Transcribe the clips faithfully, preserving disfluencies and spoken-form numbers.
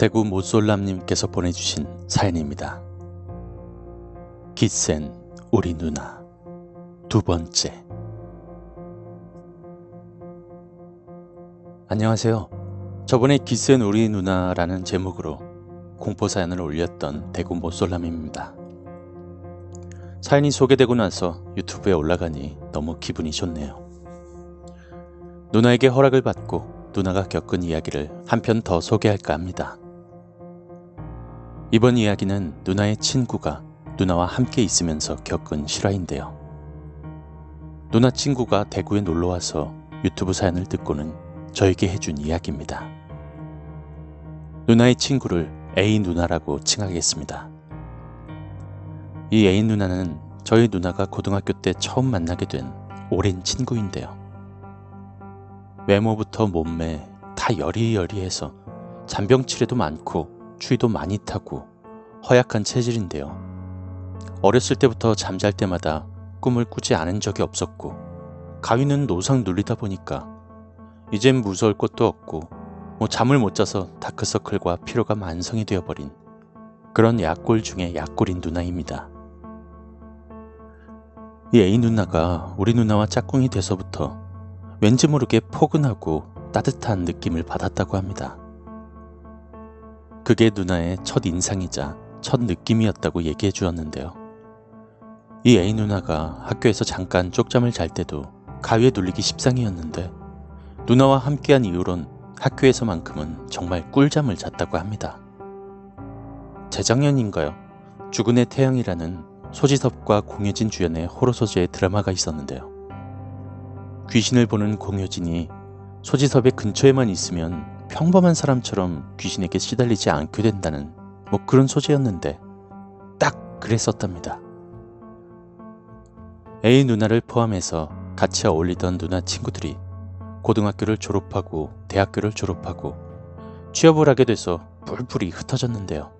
대구 모솔람님께서 보내주신 사연입니다. 기쎈 우리 누나 두 번째. 안녕하세요. 저번에 기쎈 우리 누나라는 제목으로 공포사연을 올렸던 대구 모솔람입니다. 사연이 소개되고 나서 유튜브에 올라가니 너무 기분이 좋네요. 누나에게 허락을 받고 누나가 겪은 이야기를 한 편 더 소개할까 합니다. 이번 이야기는 누나의 친구가 누나와 함께 있으면서 겪은 실화인데요. 누나 친구가 대구에 놀러와서 유튜브 사연을 듣고는 저에게 해준 이야기입니다. 누나의 친구를 A 누나라고 칭하겠습니다. 이 A 누나는 저희 누나가 고등학교 때 처음 만나게 된 오랜 친구인데요. 외모부터 몸매 다 여리여리해서 잔병치레도 많고 추위도 많이 타고 허약한 체질인데요. 어렸을 때부터 잠잘 때마다 꿈을 꾸지 않은 적이 없었고 가위는 노상 눌리다 보니까 이젠 무서울 것도 없고 뭐 잠을 못 자서 다크서클과 피로가 만성이 되어버린 그런 약골 중에 약골인 누나입니다. 이 A 누나가 우리 누나와 짝꿍이 돼서부터 왠지 모르게 포근하고 따뜻한 느낌을 받았다고 합니다. 그게 누나의 첫 인상이자 첫 느낌이었다고 얘기해 주었는데요. 이 A 누나가 학교에서 잠깐 쪽잠을 잘 때도 가위에 눌리기 십상이었는데 누나와 함께한 이후론 학교에서만큼은 정말 꿀잠을 잤다고 합니다. 재작년인가요? 죽은의 태양이라는 소지섭과 공효진 주연의 호러 소재의 드라마가 있었는데요. 귀신을 보는 공효진이 소지섭의 근처에만 있으면 평범한 사람처럼 귀신에게 시달리지 않게 된다는 뭐 그런 소재였는데 딱 그랬었답니다. A 누나를 포함해서 같이 어울리던 누나 친구들이 고등학교를 졸업하고 대학교를 졸업하고 취업을 하게 돼서 뿔뿔이 흩어졌는데요.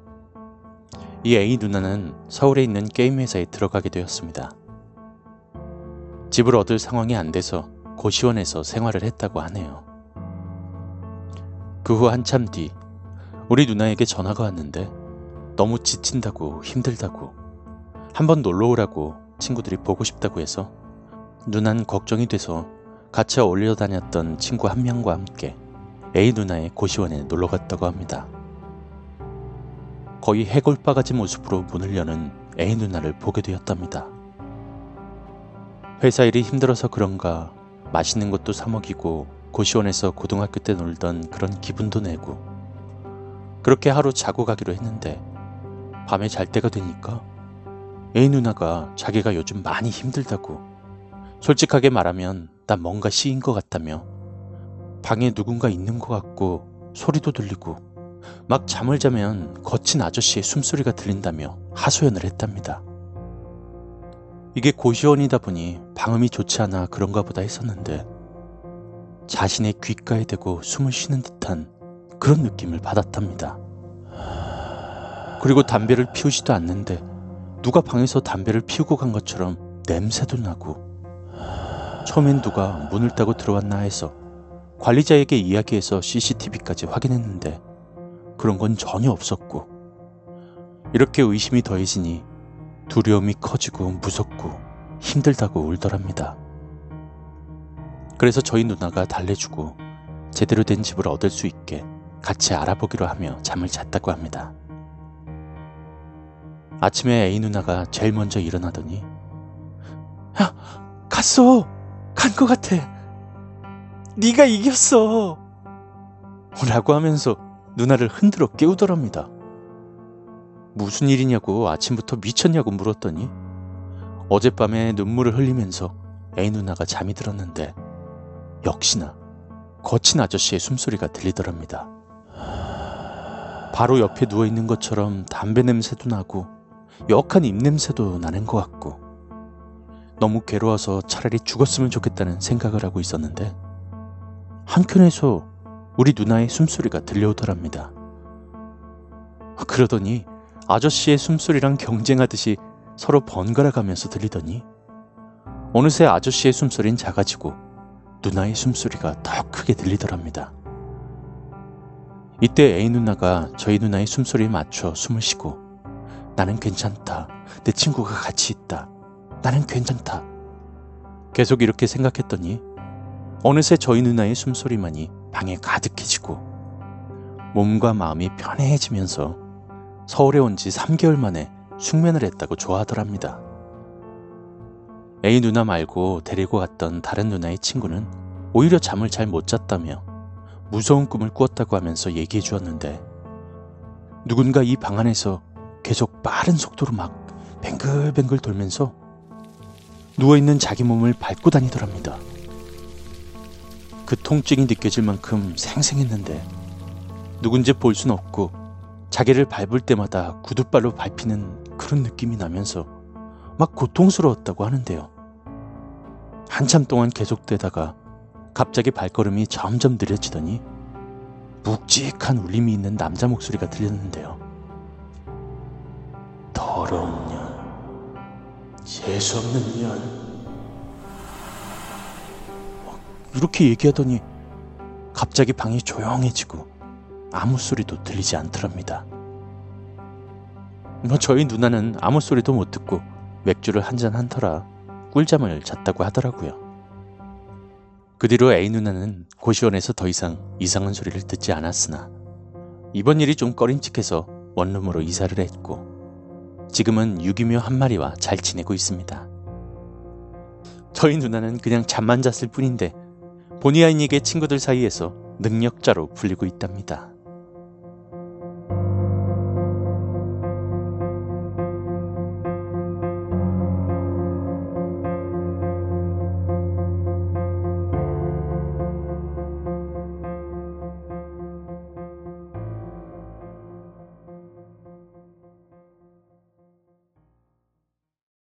이 A 누나는 서울에 있는 게임 회사에 들어가게 되었습니다. 집을 얻을 상황이 안 돼서 고시원에서 생활을 했다고 하네요. 그 후 한참 뒤 우리 누나에게 전화가 왔는데 너무 지친다고 힘들다고 한번 놀러오라고 친구들이 보고 싶다고 해서 누난 걱정이 돼서 같이 어울려 다녔던 친구 한 명과 함께 A 누나의 고시원에 놀러갔다고 합니다. 거의 해골바가지 모습으로 문을 여는 A 누나를 보게 되었답니다. 회사 일이 힘들어서 그런가 맛있는 것도 사 먹이고 고시원에서 고등학교 때 놀던 그런 기분도 내고 그렇게 하루 자고 가기로 했는데 밤에 잘 때가 되니까 A 누나가 자기가 요즘 많이 힘들다고 솔직하게 말하면 나 뭔가 시인 것 같다며 방에 누군가 있는 것 같고 소리도 들리고 막 잠을 자면 거친 아저씨의 숨소리가 들린다며 하소연을 했답니다. 이게 고시원이다 보니 방음이 좋지 않아 그런가 보다 했었는데 자신의 귓가에 대고 숨을 쉬는 듯한 그런 느낌을 받았답니다. 그리고 담배를 피우지도 않는데 누가 방에서 담배를 피우고 간 것처럼 냄새도 나고 처음엔 누가 문을 따고 들어왔나 해서 관리자에게 이야기해서 씨씨티비까지 확인했는데 그런 건 전혀 없었고 이렇게 의심이 더해지니 두려움이 커지고 무섭고 힘들다고 울더랍니다. 그래서 저희 누나가 달래주고 제대로 된 집을 얻을 수 있게 같이 알아보기로 하며 잠을 잤다고 합니다. 아침에 A 누나가 제일 먼저 일어나더니 야, 갔어! 간 것 같아! 네가 이겼어! 라고 하면서 누나를 흔들어 깨우더랍니다. 무슨 일이냐고 아침부터 미쳤냐고 물었더니 어젯밤에 눈물을 흘리면서 A 누나가 잠이 들었는데 역시나 거친 아저씨의 숨소리가 들리더랍니다. 바로 옆에 누워있는 것처럼 담배 냄새도 나고 역한 입냄새도 나는 것 같고 너무 괴로워서 차라리 죽었으면 좋겠다는 생각을 하고 있었는데 한켠에서 우리 누나의 숨소리가 들려오더랍니다. 그러더니 아저씨의 숨소리랑 경쟁하듯이 서로 번갈아 가면서 들리더니 어느새 아저씨의 숨소리는 작아지고 누나의 숨소리가 더 크게 들리더랍니다. 이때 A 누나가 저희 누나의 숨소리에 맞춰 숨을 쉬고 나는 괜찮다, 내 친구가 같이 있다, 나는 괜찮다 계속 이렇게 생각했더니 어느새 저희 누나의 숨소리만이 방에 가득해지고 몸과 마음이 편해지면서 서울에 온 지 삼 개월 만에 숙면을 했다고 좋아하더랍니다. A 누나 말고 데리고 갔던 다른 누나의 친구는 오히려 잠을 잘 못 잤다며 무서운 꿈을 꾸었다고 하면서 얘기해 주었는데 누군가 이 방 안에서 계속 빠른 속도로 막 뱅글뱅글 돌면서 누워있는 자기 몸을 밟고 다니더랍니다. 그 통증이 느껴질 만큼 생생했는데 누군지 볼 순 없고 자기를 밟을 때마다 구둣발로 밟히는 그런 느낌이 나면서 막 고통스러웠다고 하는데요. 한참 동안 계속되다가 갑자기 발걸음이 점점 느려지더니 묵직한 울림이 있는 남자 목소리가 들렸는데요. 더러운 년, 재수없는 년 이렇게 얘기하더니 갑자기 방이 조용해지고 아무 소리도 들리지 않더랍니다. 저희 누나는 아무 소리도 못 듣고 맥주를 한잔 한 터라 꿀잠을 잤다고 하더라고요. 그 뒤로 A 누나는 고시원에서 더 이상 이상한 소리를 듣지 않았으나 이번 일이 좀 꺼림칙해서 원룸으로 이사를 했고 지금은 유기묘 한 마리와 잘 지내고 있습니다. 저희 누나는 그냥 잠만 잤을 뿐인데 본의 아니게 친구들 사이에서 능력자로 불리고 있답니다.